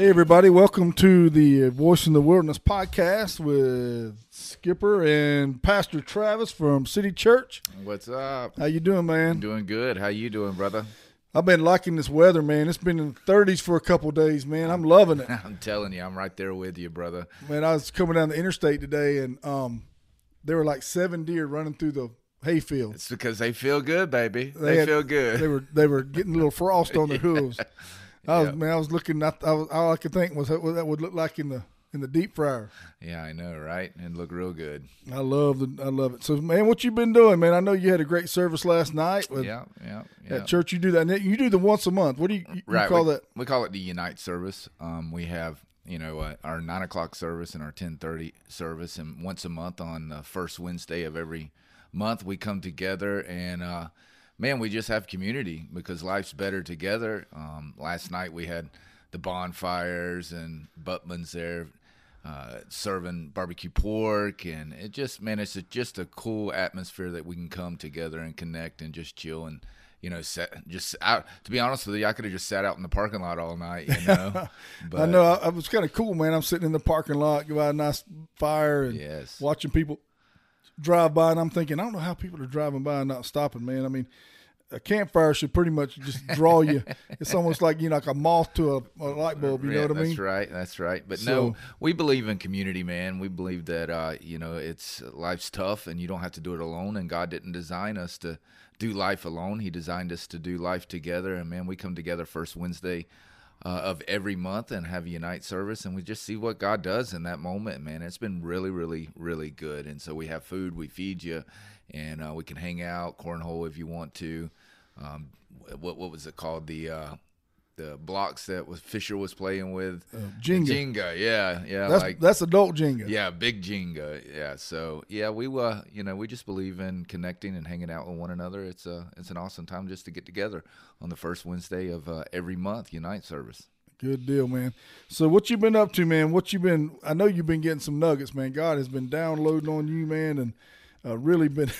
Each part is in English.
Hey, everybody. Welcome to the Voice in the Wilderness podcast with Skipper and Pastor Travis from City Church. What's up? How you doing, man? I'm doing good. How you doing, brother? I've been liking this weather, man. It's been in the 30s for a couple of days, man. I'm loving it. I'm telling you, I'm right there with you, brother. Man, I was coming down the interstate today, and there were like 7 deer running through the hayfield. It's because they feel good, baby. They feel good. They were getting a little frost on their hooves. I was looking. I was, all I could think was what that would look like in the deep fryer. Yeah, I know, right? And look real good. I love it. So, man, what you been doing, man? I know you had a great service last night. Yeah. At church, you do that. You do the once a month. What do you call that? We call it the Unite service. We have our 9:00 service and our 10:30 service, and once a month on the first Wednesday of every month we come together and. Man, we just have community because life's better together. Last night we had the bonfires and Buttman's there serving barbecue pork. And it just, man, it's just a cool atmosphere that we can come together and connect and just chill and, just out. To be honest with you, I could have just sat out in the parking lot all night, But, I know. It was kind of cool, man. I'm sitting in the parking lot, by a nice fire and watching people drive by, and I'm thinking, I don't know how people are driving by and not stopping, man. I mean, a campfire should pretty much just draw you. It's almost like, like a moth to a light bulb, you know what I mean? That's right. But no, we believe in community, man. We believe that, it's life's tough and you don't have to do it alone, and God didn't design us to do life alone. He designed us to do life together, and, man, we come together first Wednesday of every month and have a Unite service, and we just see what God does in that moment, man. It's been really, really, really good. And so we have food, we feed you, and we can hang out, cornhole if you want to. What was it called? The blocks that Fisher was playing with. Jenga. Yeah. That's adult Jenga. Yeah, big Jenga. Yeah. So yeah, we we just believe in connecting and hanging out with one another. It's an awesome time just to get together on the first Wednesday of every month Unite service. Good deal, man. So what you been up to, man? I know you've been getting some nuggets, man. God has been downloading on you, man, and really been.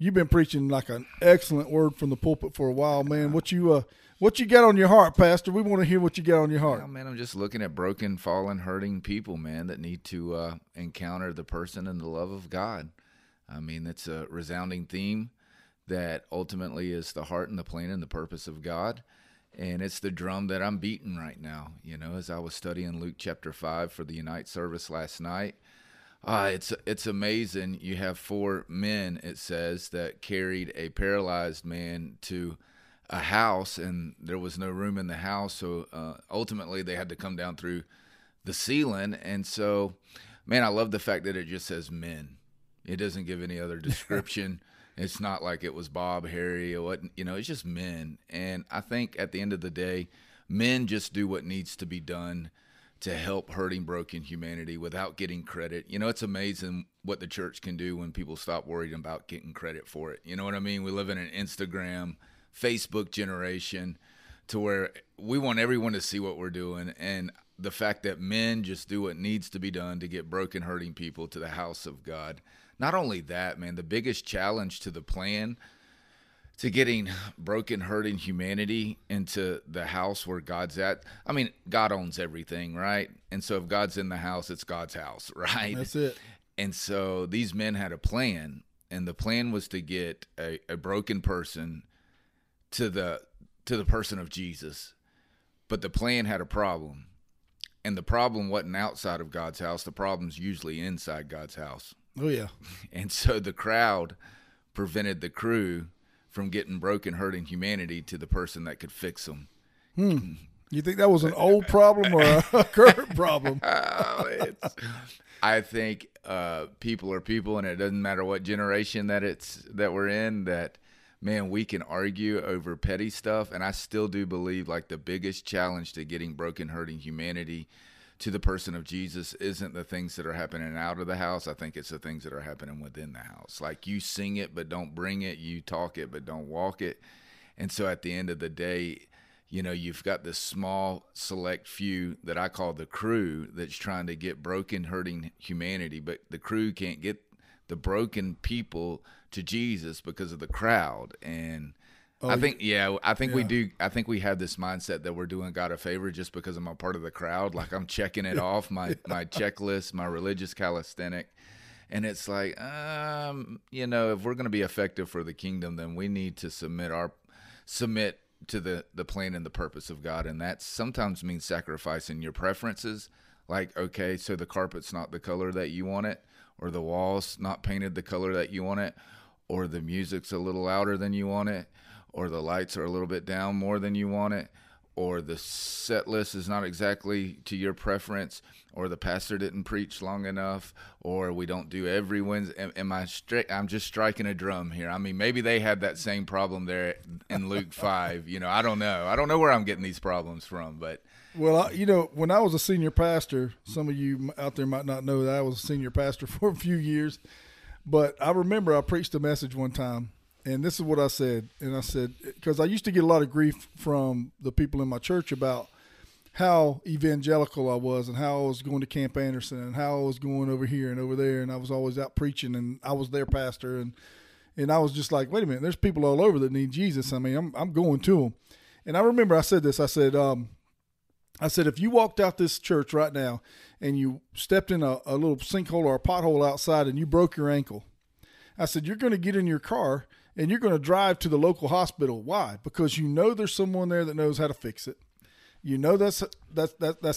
You've been preaching like an excellent word from the pulpit for a while, man. What you got on your heart, Pastor? We want to hear what you got on your heart. Yeah, man, I'm just looking at broken, fallen, hurting people, man, that need to encounter the person and the love of God. I mean, it's a resounding theme that ultimately is the heart and the plan and the purpose of God, and it's the drum that I'm beating right now. As I was studying Luke chapter 5 for the Unite service last night, it's amazing. You have 4 men, it says, that carried a paralyzed man to a house, and there was no room in the house, so ultimately they had to come down through the ceiling. And so, man, I love the fact that it just says men. It doesn't give any other description. It's not like it was Bob, Harry, or what, it's just men. And I think at the end of the day, men just do what needs to be done to help hurting, broken humanity without getting credit. It's amazing what the church can do when people stop worrying about getting credit for it. You know what I mean? We live in an Instagram, Facebook generation to where we want everyone to see what we're doing, and the fact that men just do what needs to be done to get broken, hurting people to the house of God. Not only that, man, the biggest challenge to the plan to getting broken, hurting humanity into the house where God's at. I mean, God owns everything, right? And so if God's in the house, it's God's house, right? That's it. And so these men had a plan, and the plan was to get a broken person to the person of Jesus. But the plan had a problem, and the problem wasn't outside of God's house. The problem's usually inside God's house. Oh yeah. And so the crowd prevented the crew from getting broken, hurting humanity to the person that could fix them. You think that was an old problem or a current problem? I think people are people, and it doesn't matter what generation that we're in, that, man, we can argue over petty stuff, and I still do believe like the biggest challenge to getting broken, hurting humanity to the person of Jesus isn't the things that are happening out of the house. I think it's the things that are happening within the house. Like, you sing it but don't bring it, you talk it but don't walk it. And so at the end of the day, you've got this small select few that I call the crew that's trying to get broken, hurting humanity, but the crew can't get the broken people to Jesus because of the crowd. And Oh, I think we do. I think we have this mindset that we're doing God a favor just because I'm a part of the crowd. Like I'm checking it off my checklist, my religious calisthenic. And it's like, if we're going to be effective for the kingdom, then we need to submit to the plan and the purpose of God. And that sometimes means sacrificing your preferences. Like, okay, so the carpet's not the color that you want it, or the wall's not painted the color that you want it, or the music's a little louder than you want it, or the lights are a little bit down more than you want it, or the set list is not exactly to your preference, or the pastor didn't preach long enough, or we don't do every Wednesday. I'm just striking a drum here. I mean, maybe they had that same problem there in Luke 5. I don't know. I don't know where I'm getting these problems from. But when I was a senior pastor, some of you out there might not know that I was a senior pastor for a few years. But I remember I preached a message one time. And this is what I said. And I said, because I used to get a lot of grief from the people in my church about how evangelical I was and how I was going to Camp Anderson and how I was going over here and over there. And I was always out preaching and I was their pastor. And I was just like, wait a minute, there's people all over that need Jesus. I mean, I'm going to them. And I remember I said this. I said, if you walked out this church right now and you stepped in a little sinkhole or a pothole outside and you broke your ankle, I said, you're going to get in your car and you're going to drive to the local hospital. Why? Because you know there's someone there that knows how to fix it. You know that's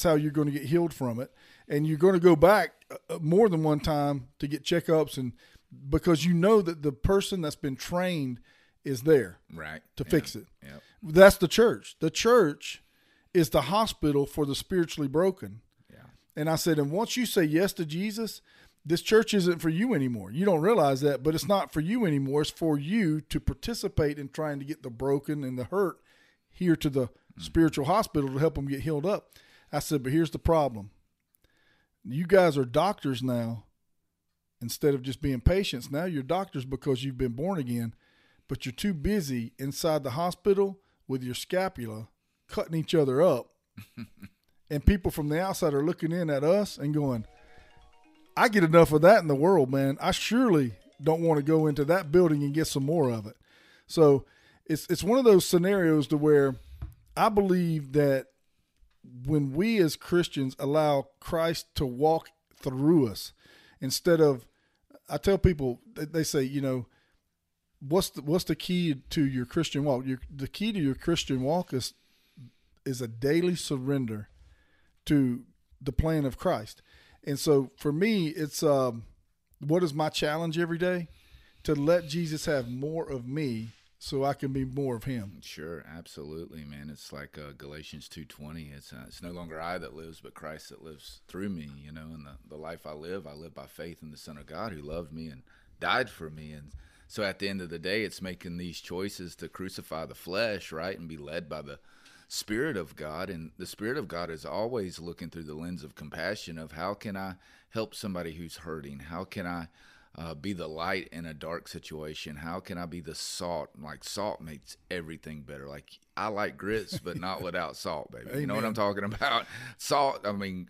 how you're going to get healed from it. And you're going to go back more than one time to get checkups, and because you know that the person that's been trained is there to fix it. Yeah. That's the church. The church is the hospital for the spiritually broken. Yeah. And I said, and once you say yes to Jesus, this church isn't for you anymore. You don't realize that, but it's not for you anymore. It's for you to participate in trying to get the broken and the hurt here to the spiritual hospital to help them get healed up. I said, but here's the problem. You guys are doctors now. Instead of just being patients, now you're doctors because you've been born again, but you're too busy inside the hospital with your scapula cutting each other up. And people from the outside are looking in at us and going, I get enough of that in the world, man. I surely don't want to go into that building and get some more of it. So it's one of those scenarios to where I believe that when we as Christians allow Christ to walk through us, instead of, I tell people, they say, what's the key to your Christian walk? The key to your Christian walk is a daily surrender to the plan of Christ. And so for me, it's what is my challenge every day? To let Jesus have more of me so I can be more of him. Sure, absolutely, man. It's like Galatians 2:20. It's no longer I that lives, but Christ that lives through me, and the life I live by faith in the Son of God who loved me and died for me. And so at the end of the day, it's making these choices to crucify the flesh, right, and be led by the Spirit of God. And the Spirit of God is always looking through the lens of compassion of how can I help somebody who's hurting? How can I be the light in a dark situation? How can I be the salt? Like salt makes everything better. Like I like grits, but not without salt, baby. Amen. You know what I'm talking about? Salt, I mean,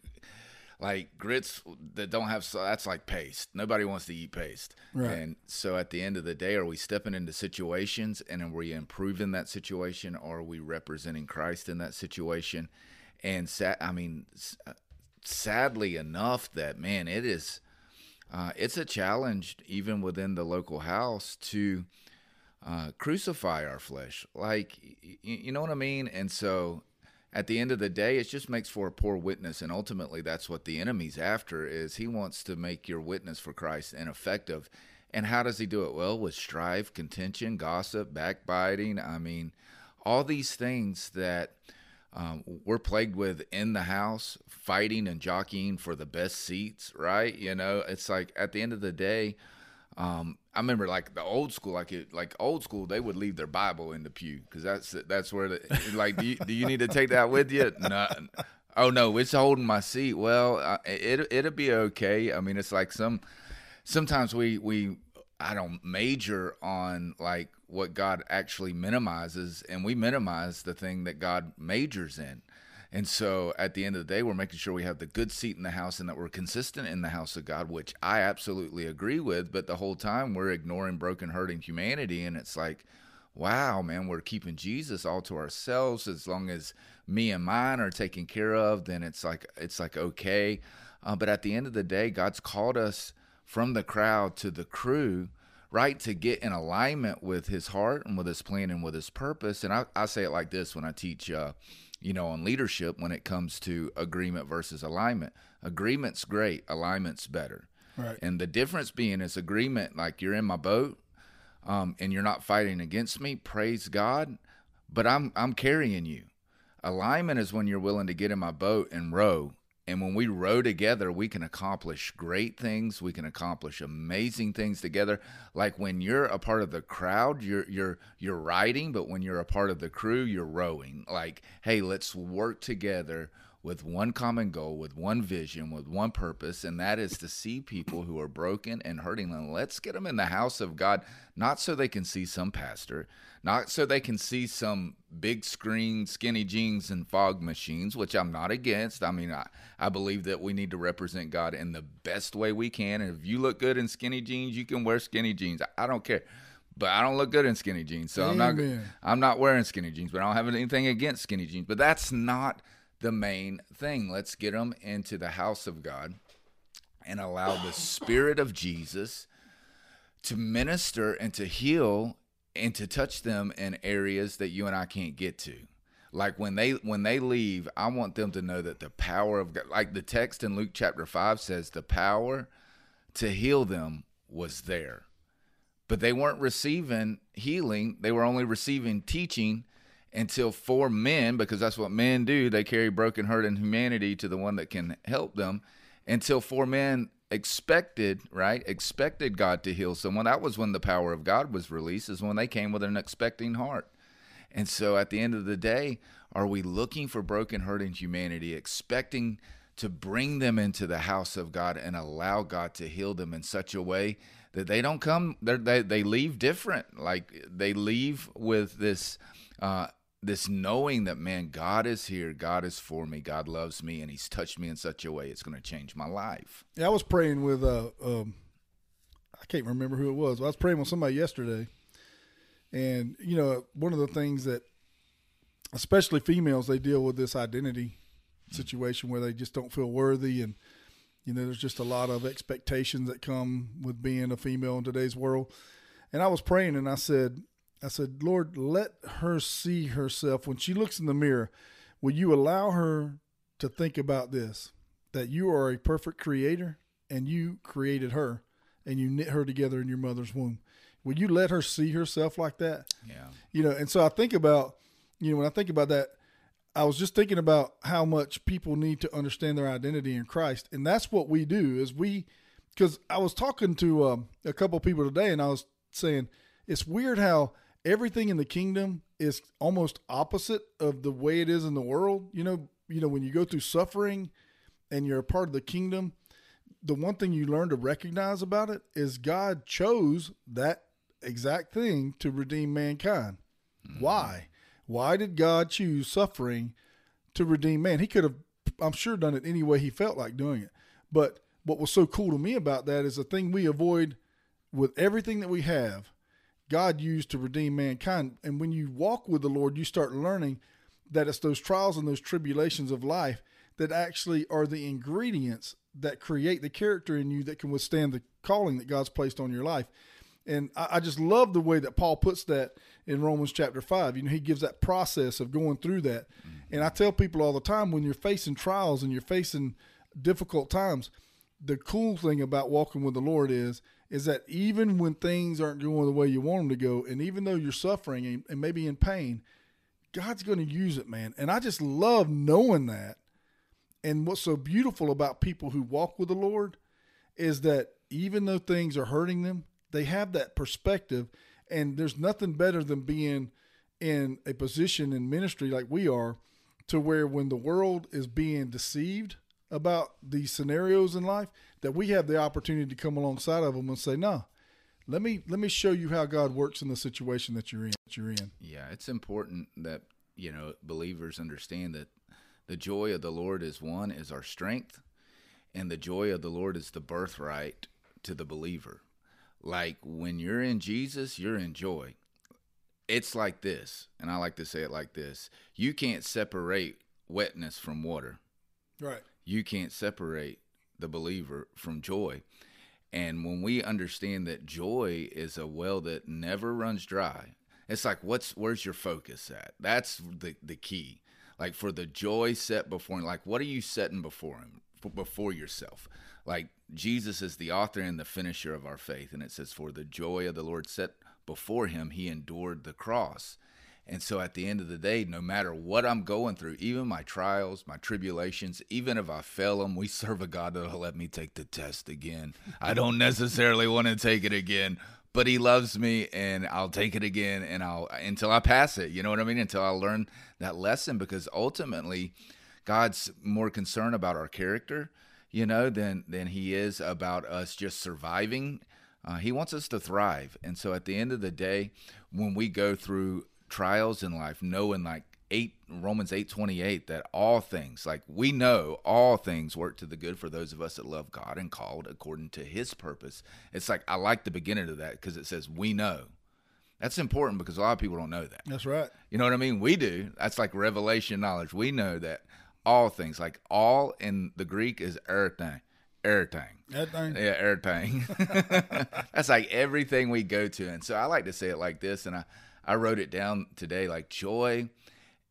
like grits that don't have salt, that's like paste. Nobody wants to eat paste. Right. And so at the end of the day, are we stepping into situations and are we improving that situation? Or are we representing Christ in that situation? And sadly enough that, man, it is, it's a challenge even within the local house to crucify our flesh. Like, you know what I mean? And so at the end of the day, it just makes for a poor witness, and ultimately that's what the enemy's after is he wants to make your witness for Christ ineffective. And how does he do it? Well, with strife, contention, gossip, backbiting. I mean, all these things that we're plagued with in the house, fighting and jockeying for the best seats, right? It's like at the end of the day, I remember like the old school, they would leave their Bible in the pew because that's where do you need to take that with you? No. Oh no, it's holding my seat. Well, it'll be okay. I mean, it's like sometimes I don't major on like what God actually minimizes, and we minimize the thing that God majors in. And so at the end of the day, we're making sure we have the good seat in the house and that we're consistent in the house of God, which I absolutely agree with. But the whole time we're ignoring broken, hurting humanity. And it's like, wow, man, we're keeping Jesus all to ourselves. As long as me and mine are taken care of, then it's like okay. But at the end of the day, God's called us from the crowd to the crew, right, to get in alignment with his heart and with his plan and with his purpose. And I say it like this when I teach, on leadership when it comes to agreement versus alignment. Agreement's great, alignment's better. Right. And the difference being is agreement, like you're in my boat and you're not fighting against me, praise God, but I'm carrying you. Alignment is when you're willing to get in my boat and row. And when we row together, we can accomplish great things. We can accomplish amazing things together. Like when you're a part of the crowd, you're riding, but when you're a part of the crew, you're rowing. Like, hey, let's work together with one common goal, with one vision, with one purpose, and that is to see people who are broken and hurting. And let's get them in the house of God, not so they can see some pastor, not so they can see some big screen, skinny jeans, and fog machines, which I'm not against. I mean, I believe that we need to represent God in the best way we can. And if you look good in skinny jeans, you can wear skinny jeans. I don't care. But I don't look good in skinny jeans, so I'm not wearing skinny jeans, but I don't have anything against skinny jeans. But that's not the main thing. Let's get them into the house of God and allow the Spirit of Jesus to minister and to heal and to touch them in areas that you and I can't get to. Like when they leave, I want them to know that the power of God, like the text in Luke chapter 5 says, the power to heal them was there, but they weren't receiving healing. They were only receiving teaching until four men, because that's what men do. They carry broken, hurting humanity to the one that can help them. Until four men expected God to heal someone. That was when the power of God was released, is when they came with an expecting heart. And so at the end of the day, are we looking for broken, hurting humanity, expecting to bring them into the house of God and allow God to heal them in such a way that they don't come, they leave different. Like they leave with this knowing that, man, God is here, God is for me, God loves me, and he's touched me in such a way it's going to change my life. Yeah, I was praying with, I can't remember who it was, but I was praying with somebody yesterday. And, one of the things that, especially females, they deal with this identity situation where they just don't feel worthy. And, there's just a lot of expectations that come with being a female in today's world. And I was praying and I said, Lord, let her see herself. When she looks in the mirror, will you allow her to think about this, that you are a perfect creator and you created her and you knit her together in your mother's womb? Will you let her see herself like that? Yeah. And so I think about, when I think about that, I was just thinking about how much people need to understand their identity in Christ. And that's what we do because I was talking to a couple of people today and I was saying, it's weird how everything in the kingdom is almost opposite of the way it is in the world. When you go through suffering and you're a part of the kingdom, the one thing you learn to recognize about it is God chose that exact thing to redeem mankind. Mm-hmm. Why? Why did God choose suffering to redeem man? He could have, I'm sure, done it any way he felt like doing it. But what was so cool to me about that is the thing we avoid with everything that we have, God used to redeem mankind. And when you walk with the Lord, you start learning that it's those trials and those tribulations of life that actually are the ingredients that create the character in you that can withstand the calling that God's placed on your life. And I just love the way that Paul puts that in Romans chapter 5. He gives that process of going through that. Mm-hmm. And I tell people all the time, when you're facing trials and you're facing difficult times, the cool thing about walking with the Lord is that even when things aren't going the way you want them to go, and even though you're suffering and maybe in pain, God's going to use it, man. And I just love knowing that. And what's so beautiful about people who walk with the Lord is that even though things are hurting them, they have that perspective. And there's nothing better than being in a position in ministry like we are, to where when the world is being deceived about these scenarios in life, that we have the opportunity to come alongside of them and say, no, let me show you how God works in the situation that you're in. Yeah, it's important that, believers understand that the joy of the Lord is our strength, and the joy of the Lord is the birthright to the believer. Like when you're in Jesus, you're in joy. It's like this, and I like to say it like this. You can't separate wetness from water. Right. You can't separate the believer from joy. And when we understand that joy is a well that never runs dry, it's like, where's your focus at? That's the key. Like, for the joy set before him, like, what are you setting before him, before yourself? Like, Jesus is the author and the finisher of our faith. And it says, for the joy of the Lord set before him, he endured the cross. And so at the end of the day, no matter what I'm going through, even my trials, my tribulations, even if I fail them, we serve a God that'll let me take the test again. I don't necessarily want to take it again, but he loves me, and I'll take it again, and I'll until I pass it. You know what I mean? Until I learn that lesson, because ultimately God's more concerned about our character, you know, than he is about us just surviving. He wants us to thrive. And so at the end of the day, when we go through trials in life, knowing like Romans 8:28, that all things, like we know all things work to the good for those of us that love God and called according to his purpose. It's like, I like the beginning of that because it says we know. That's important because a lot of people don't know that. That's right. You know what I mean? We do. That's like revelation knowledge. We know that all things, like all in the Greek is everything. Everything. Yeah, everything. That's like everything we go to. And so I like to say it like this, and I wrote it down today, like joy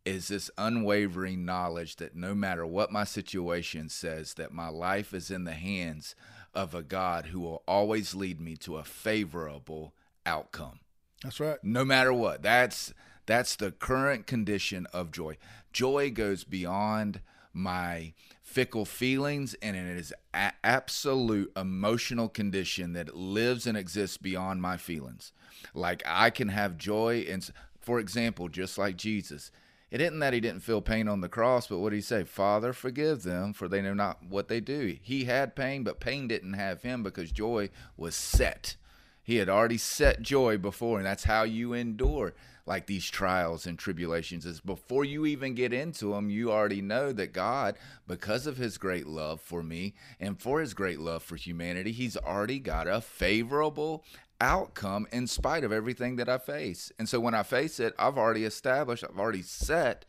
is this unwavering knowledge that no matter what my situation says, that my life is in the hands of a God who will always lead me to a favorable outcome. That's right. No matter what. That's the current condition of joy. Joy goes beyond my fickle feelings, and it is an absolute emotional condition that lives and exists beyond my feelings. Like, I can have joy, and for example, just like Jesus, it isn't that he didn't feel pain on the cross, but what did he say? Father, forgive them, for they know not what they do. He had pain, but pain didn't have him because joy was set. He had already set joy before, and that's how you endure like these trials and tribulations, is before you even get into them, you already know that God, because of his great love for me and for his great love for humanity, he's already got a favorable outcome in spite of everything that I face. And so when I face it, I've already established, I've already set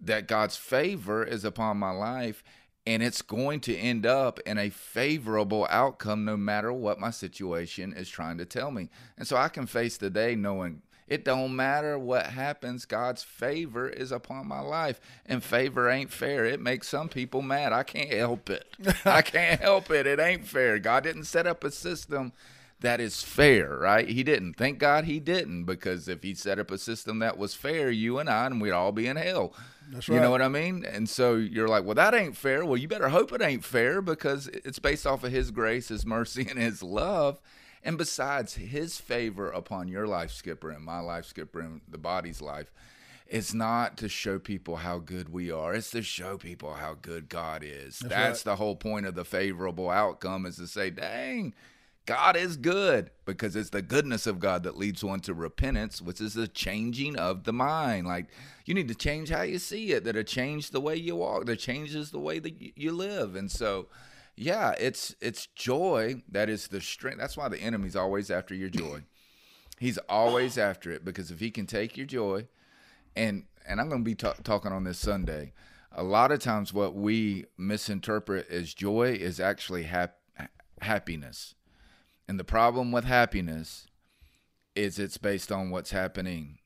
that God's favor is upon my life, and it's going to end up in a favorable outcome no matter what my situation is trying to tell me. And so I can face the day knowing it don't matter what happens, God's favor is upon my life. And favor ain't fair. It makes some people mad. I can't help it. I can't help it. It ain't fair. God didn't set up a system that is fair, right? He didn't. Thank God he didn't, because if he set up a system that was fair, you and I, and we'd all be in hell. That's right. You know what I mean? And so you're like, well, that ain't fair. Well, you better hope it ain't fair, because it's based off of his grace, his mercy, and his love. And besides, his favor upon your life, Skipper, and my life, Skipper, and the body's life, is not to show people how good we are. It's to show people how good God is. That's right. The whole point of the favorable outcome is to say, dang, God is good, because it's the goodness of God that leads one to repentance, which is the changing of the mind. Like, you need to change how you see it. That'll change the way you walk. That changes the way that you live. And so, yeah, it's joy that is the strength. That's why the enemy's always after your joy. He's always after it, because if he can take your joy, and I'm going to be talking on this Sunday, a lot of times what we misinterpret as joy is actually happiness. And the problem with happiness is it's based on what's happening.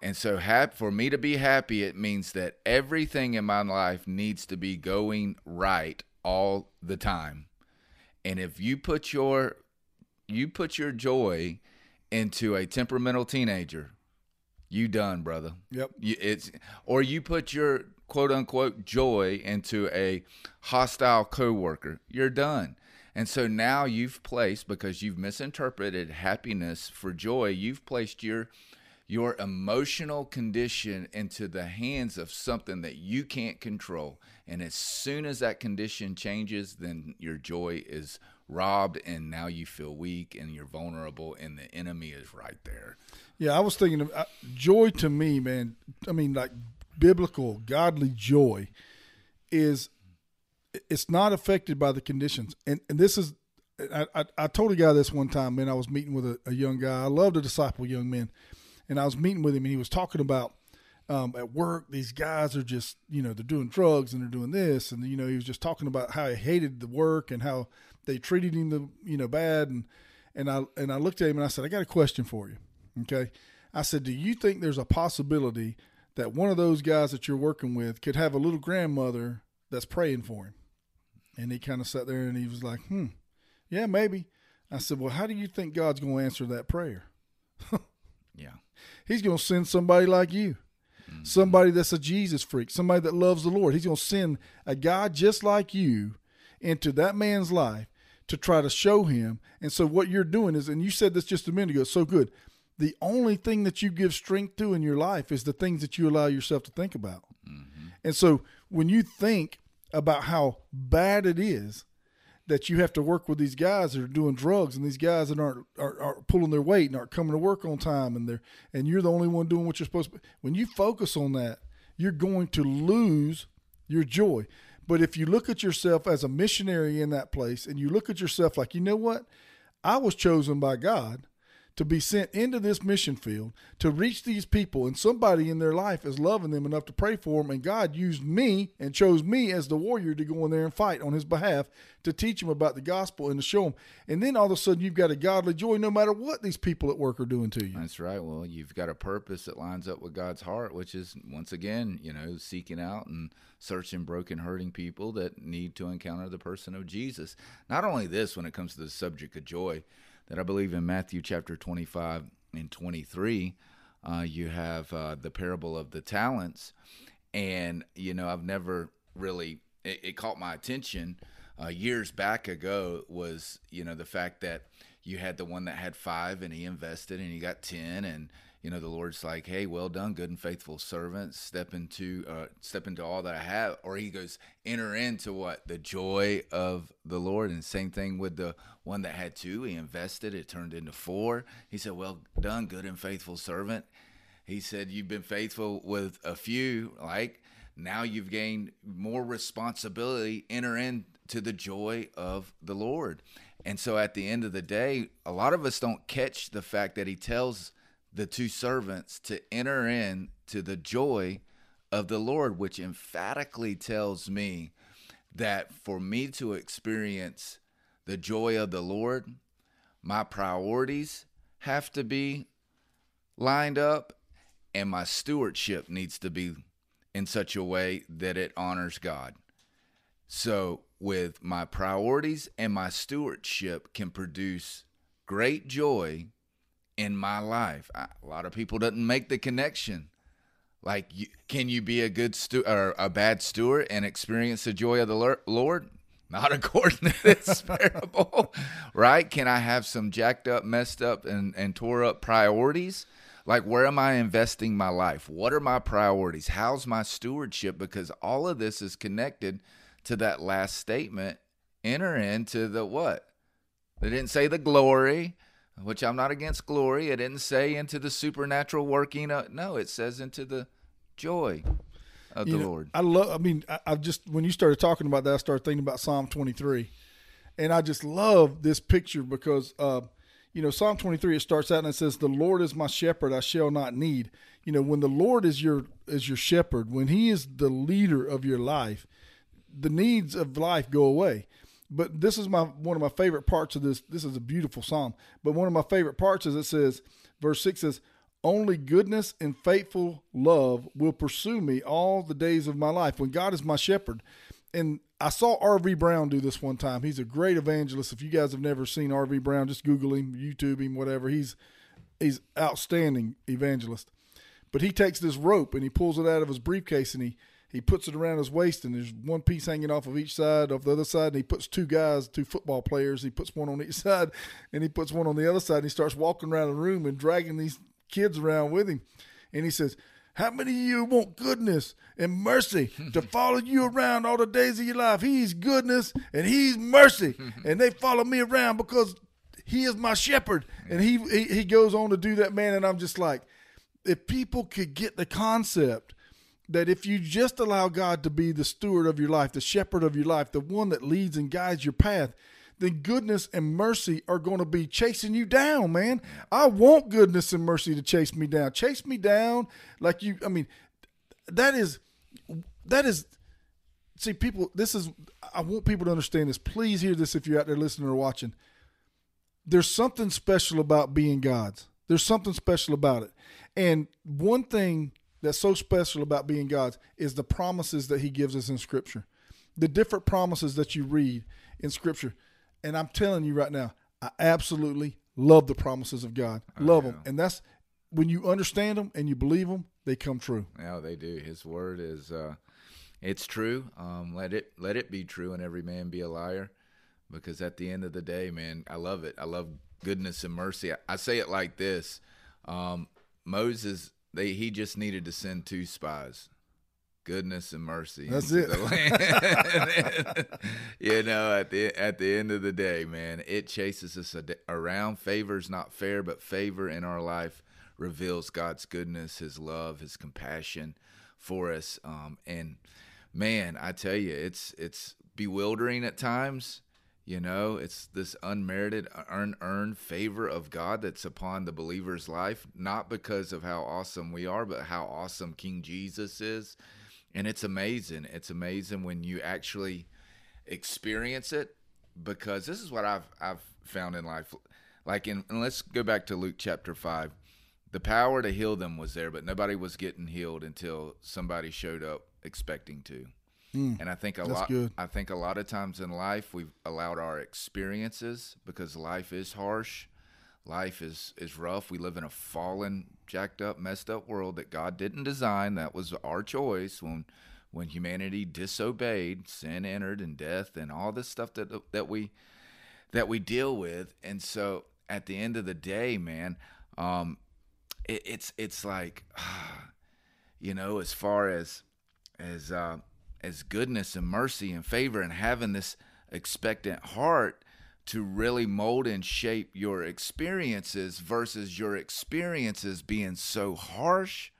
And so for me to be happy, it means that everything in my life needs to be going right all the time. And if you put your joy into a temperamental teenager, you done, brother. Yep. Or you put your quote unquote joy into a hostile coworker, you're done. And so now you've placed, because you've misinterpreted happiness for joy, you've placed your emotional condition into the hands of something that you can't control. And as soon as that condition changes, then your joy is robbed, and now you feel weak and you're vulnerable, and the enemy is right there. Yeah, I was thinking of joy to me, man. I mean, like biblical, godly joy is it's not affected by the conditions. And this is, I told a guy this one time, man, I was meeting with a young guy. I love to disciple young men. and I was meeting with him, and he was talking about at work, these guys are just, you know, they're doing drugs and they're doing this. And, you know, he was just talking about how he hated the work and how they treated him, bad. And I looked at him and I said, I got a question for you. Okay. I said, do you think there's a possibility that one of those guys that you're working with could have a little grandmother that's praying for him? And he kind of sat there and he was like, yeah, maybe. I said, well, how do you think God's going to answer that prayer? Yeah. He's going to send somebody like you. Somebody that's a Jesus freak, somebody that loves the Lord. He's going to send a guy just like you into that man's life to try to show him. And so what you're doing is, and you said this just a minute ago, so good. The only thing that you give strength to in your life is the things that you allow yourself to think about. Mm-hmm. And so when you think about how bad it is that you have to work with these guys that are doing drugs and these guys that aren't pulling their weight and aren't coming to work on time, and you're the only one doing what you're supposed to. When you focus on that, you're going to lose your joy. But if you look at yourself as a missionary in that place and you look at yourself like, you know what? I was chosen by God to be sent into this mission field to reach these people, and somebody in their life is loving them enough to pray for them. And God used me and chose me as the warrior to go in there and fight on his behalf, to teach them about the gospel and to show them. And then all of a sudden you've got a godly joy, no matter what these people at work are doing to you. That's right. Well, you've got a purpose that lines up with God's heart, which is, once again, seeking out and searching broken, hurting people that need to encounter the person of Jesus. Not only this, when it comes to the subject of joy, that I believe in Matthew chapter 25 and 23, you have the parable of the talents. And, I've never really, it caught my attention years back ago was, the fact that you had the one that had 5 and he invested and he got 10. And, the Lord's like, hey, well done, good and faithful servant. Step into all that I have. Or he goes, enter into what? The joy of the Lord. And same thing with the one that had 2. He invested. It turned into 4. He said, well done, good and faithful servant. He said, you've been faithful with a few. Like, now you've gained more responsibility. Enter into the joy of the Lord. And so at the end of the day, a lot of us don't catch the fact that he tells the 2 servants to enter in to the joy of the Lord, which emphatically tells me that for me to experience the joy of the Lord, my priorities have to be lined up and my stewardship needs to be in such a way that it honors God. So with my priorities and my stewardship can produce great joy in my life. A lot of people doesn't make the connection. Like, can you be a good steward or a bad steward and experience the joy of the Lord? Not according to this parable, right? Can I have some jacked up, messed up, and tore up priorities? Like, where am I investing my life? What are my priorities? How's my stewardship? Because all of this is connected to that last statement. Enter into the what? They didn't say the glory, which I'm not against glory. It didn't say into the supernatural working. No, it says into the joy of the Lord. When you started talking about that, I started thinking about Psalm 23. And I just love this picture because, Psalm 23, it starts out and it says, the Lord is my shepherd, I shall not need. When the Lord is your shepherd, when he is the leader of your life, the needs of life go away. But this is one of my favorite parts of this. This is a beautiful psalm. But one of my favorite parts is it says, verse 6 says, only goodness and faithful love will pursue me all the days of my life, when God is my shepherd. And I saw R.V. Brown do this one time. He's a great evangelist. If you guys have never seen R.V. Brown, just Google him, YouTube him, whatever. He's outstanding evangelist. But he takes this rope and he pulls it out of his briefcase and he puts it around his waist, and there's one piece hanging off of each side, off the other side, and he puts 2 football players, he puts one on each side, and he puts one on the other side, and he starts walking around the room and dragging these kids around with him. And he says, how many of you want goodness and mercy to follow you around all the days of your life? He's goodness, and he's mercy, and they follow me around because he is my shepherd. And he goes on to do that, man, and I'm just like, if people could get the concept that if you just allow God to be the steward of your life, the shepherd of your life, the one that leads and guides your path, then goodness and mercy are going to be chasing you down, man. I want goodness and mercy to chase me down. Chase me down like you, I mean, that is, see, people, this is, I want people to understand this. Please hear this if you're out there listening or watching. There's something special about being God's. There's something special about it. And one thing that's so special about being God's is the promises that he gives us in Scripture. The different promises that you read in Scripture. And I'm telling you right now, I absolutely love the promises of God. Love them. And that's when you understand them and you believe them, they come true. Yeah, they do. His word is, it's true. Let it be true and every man be a liar. Because at the end of the day, man, I love it. I love goodness and mercy. I say it like this. Moses, he just needed to send 2 spies. Goodness and mercy. That's it. You know, at the end of the day, man, it chases us around. Favor's not fair, but favor in our life reveals God's goodness, his love, his compassion for us. And man, I tell you, it's bewildering at times. You know, it's this unmerited, unearned favor of God that's upon the believer's life, not because of how awesome we are, but how awesome King Jesus is. And it's amazing. It's amazing when you actually experience it, because this is what I've found in life. Like, and let's go back to Luke chapter 5. The power to heal them was there, but nobody was getting healed until somebody showed up expecting to. And I think a lot of times in life we've allowed our experiences, because life is harsh, life is rough. We live in a fallen, jacked up, messed up world that God didn't design. That was our choice when humanity disobeyed, sin entered, and death, and all this stuff that we deal with. And so at the end of the day, man, it's like, you know, as far as goodness and mercy and favor and having this expectant heart to really mold and shape your experiences versus your experiences being so harsh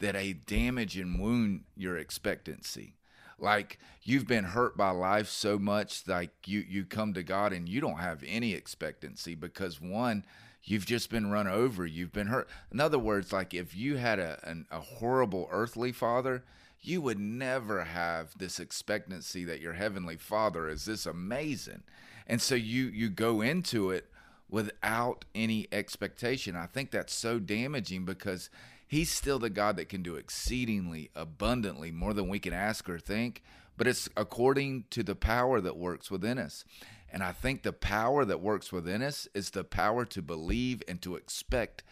that they damage and wound your expectancy. Like, you've been hurt by life so much, like you come to God and you don't have any expectancy because, one, you've just been run over, you've been hurt. In other words, like if you had a horrible earthly father, you would never have this expectancy that your heavenly father is this amazing. And so you go into it without any expectation. I think that's so damaging, because he's still the God that can do exceedingly abundantly more than we can ask or think, but it's according to the power that works within us. And I think the power that works within us is the power to believe and to expect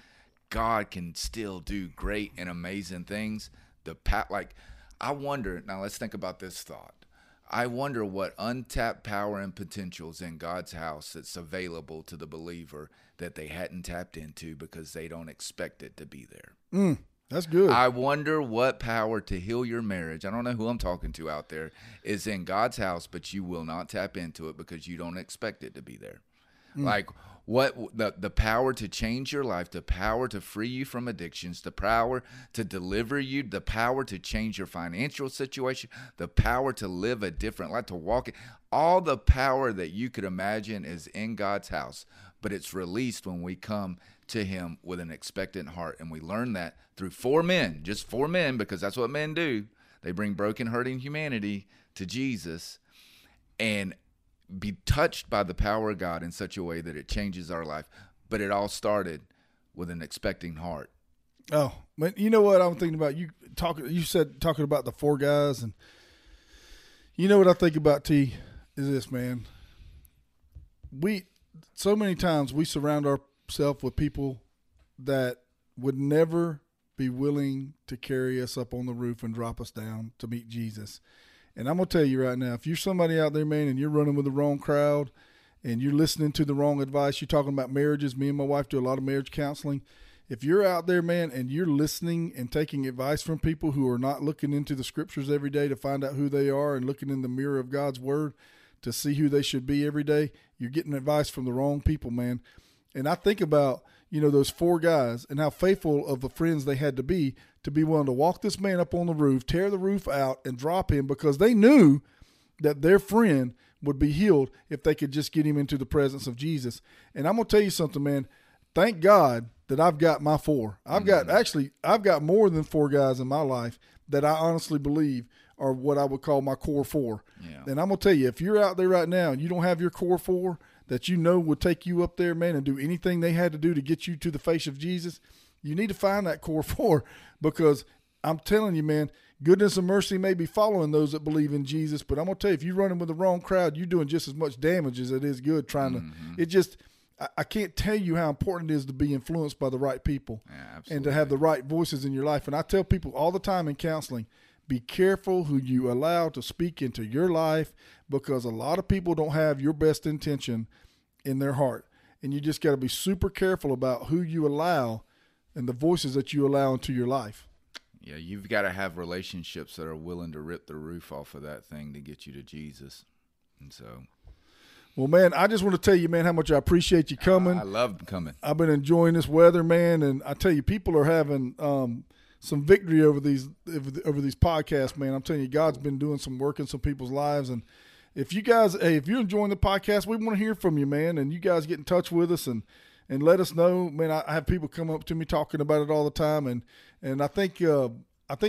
God can still do great and amazing things. I wonder, now let's think about this thought. I wonder what untapped power and potential is in God's house that's available to the believer that they hadn't tapped into because they don't expect it to be there. That's good. I wonder what power to heal your marriage, I don't know who I'm talking to out there, is in God's house, but you will not tap into it because you don't expect it to be there. Like, what the power to change your life, the power to free you from addictions, the power to deliver you, the power to change your financial situation, the power to live a different life, to walk it. All the power that you could imagine is in God's house, but it's released when we come to him with an expectant heart. And we learn that through 4 men, just 4 men, because that's what men do. They bring broken, hurting humanity to Jesus and be touched by the power of God in such a way that it changes our life. But it all started with an expecting heart. Oh, man, you know what I'm thinking about? You said talking about the 4 guys, and you know what I think about, T, is this, man. So many times we surround ourselves with people that would never be willing to carry us up on the roof and drop us down to meet Jesus. And I'm going to tell you right now, if you're somebody out there, man, and you're running with the wrong crowd and you're listening to the wrong advice, you're talking about marriages. Me and my wife do a lot of marriage counseling. If you're out there, man, and you're listening and taking advice from people who are not looking into the scriptures every day to find out who they are and looking in the mirror of God's word to see who they should be every day, you're getting advice from the wrong people, man. And I think about, you know, those 4 guys and how faithful of the friends they had to be willing to walk this man up on the roof, tear the roof out, and drop him because they knew that their friend would be healed if they could just get him into the presence of Jesus. And I'm going to tell you something, man. Thank God that I've got my four. I've got more than four guys in my life that I honestly believe are what I would call my core four. Yeah. And I'm going to tell you, if you're out there right now and you don't have your core four that you know would take you up there, man, and do anything they had to do to get you to the face of Jesus, you need to find that core four, because I'm telling you, man, goodness and mercy may be following those that believe in Jesus, but I'm going to tell you, if you're running with the wrong crowd, you're doing just as much damage as it is good trying to – it just – I can't tell you how important it is to be influenced by the right people and to have the right voices in your life. And I tell people all the time in counseling, be careful who you allow to speak into your life, because a lot of people don't have your best intention in their heart. And you just got to be super careful about who you allow and the voices that you allow into your life. Yeah, you've got to have relationships that are willing to rip the roof off of that thing to get you to Jesus. And so... Well, man, I just want to tell you, man, how much I appreciate you coming. I love coming. I've been enjoying this weather, man, and I tell you, people are having some victory over these podcasts, man. I'm telling you, God's been doing some work in some people's lives, and if you guys, hey, if you're enjoying the podcast, we want to hear from you, man, and you guys get in touch with us and let us know, man. I have people come up to me talking about it all the time, and I think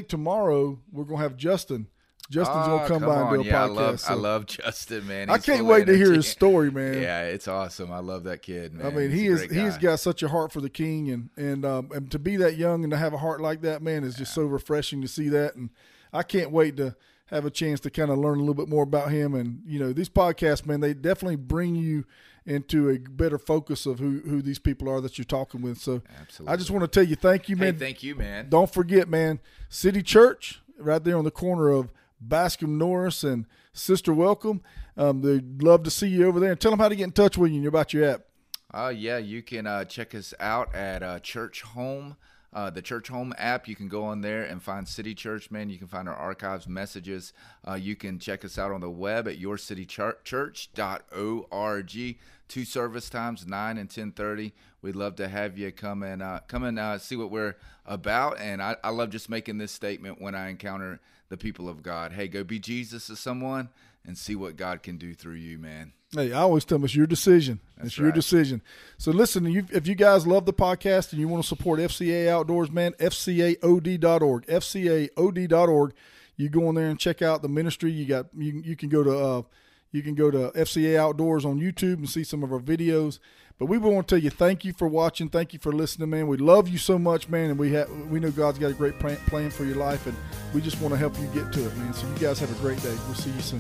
tomorrow we're gonna have Justin. Justin's going to come by and do a podcast. I love Justin, man. I can't wait to hear his story, man. Yeah, it's awesome. I love that kid, man. I mean, he's got such a heart for the King, and to be that young and to have a heart like that, man, is just so refreshing to see that. And I can't wait to have a chance to kind of learn a little bit more about him. And, you know, these podcasts, man, they definitely bring you into a better focus of who these people are that you're talking with. So absolutely. I just want to tell you, thank you, man. Hey, thank you, man. Don't forget, man, City Church right there on the corner of Bascom Norris and Sister Welcome. They'd love to see you over there. And tell them how to get in touch with you about your app. Yeah, you can check us out at Church Home, the Church Home app. You can go on there and find City Church, man. You can find our archives, messages. You can check us out on the web at yourcitychurch.org. 2 service times, 9 and 10:30. We'd love to have you come and see what we're about. And I love just making this statement when I encounter the people of God. Hey, go be Jesus to someone and see what God can do through you, man. Hey, I always tell them it's your decision. Your decision. So listen, if you guys love the podcast and you want to support FCA Outdoors, man, fcaod.org, fcaod.org. You go in there and check out the ministry. You can go to FCA Outdoors on YouTube and see some of our videos. But we want to tell you thank you for watching. Thank you for listening, man. We love you so much, man. And we know God's got a great plan for your life, and we just want to help you get to it, man. So you guys have a great day. We'll see you soon.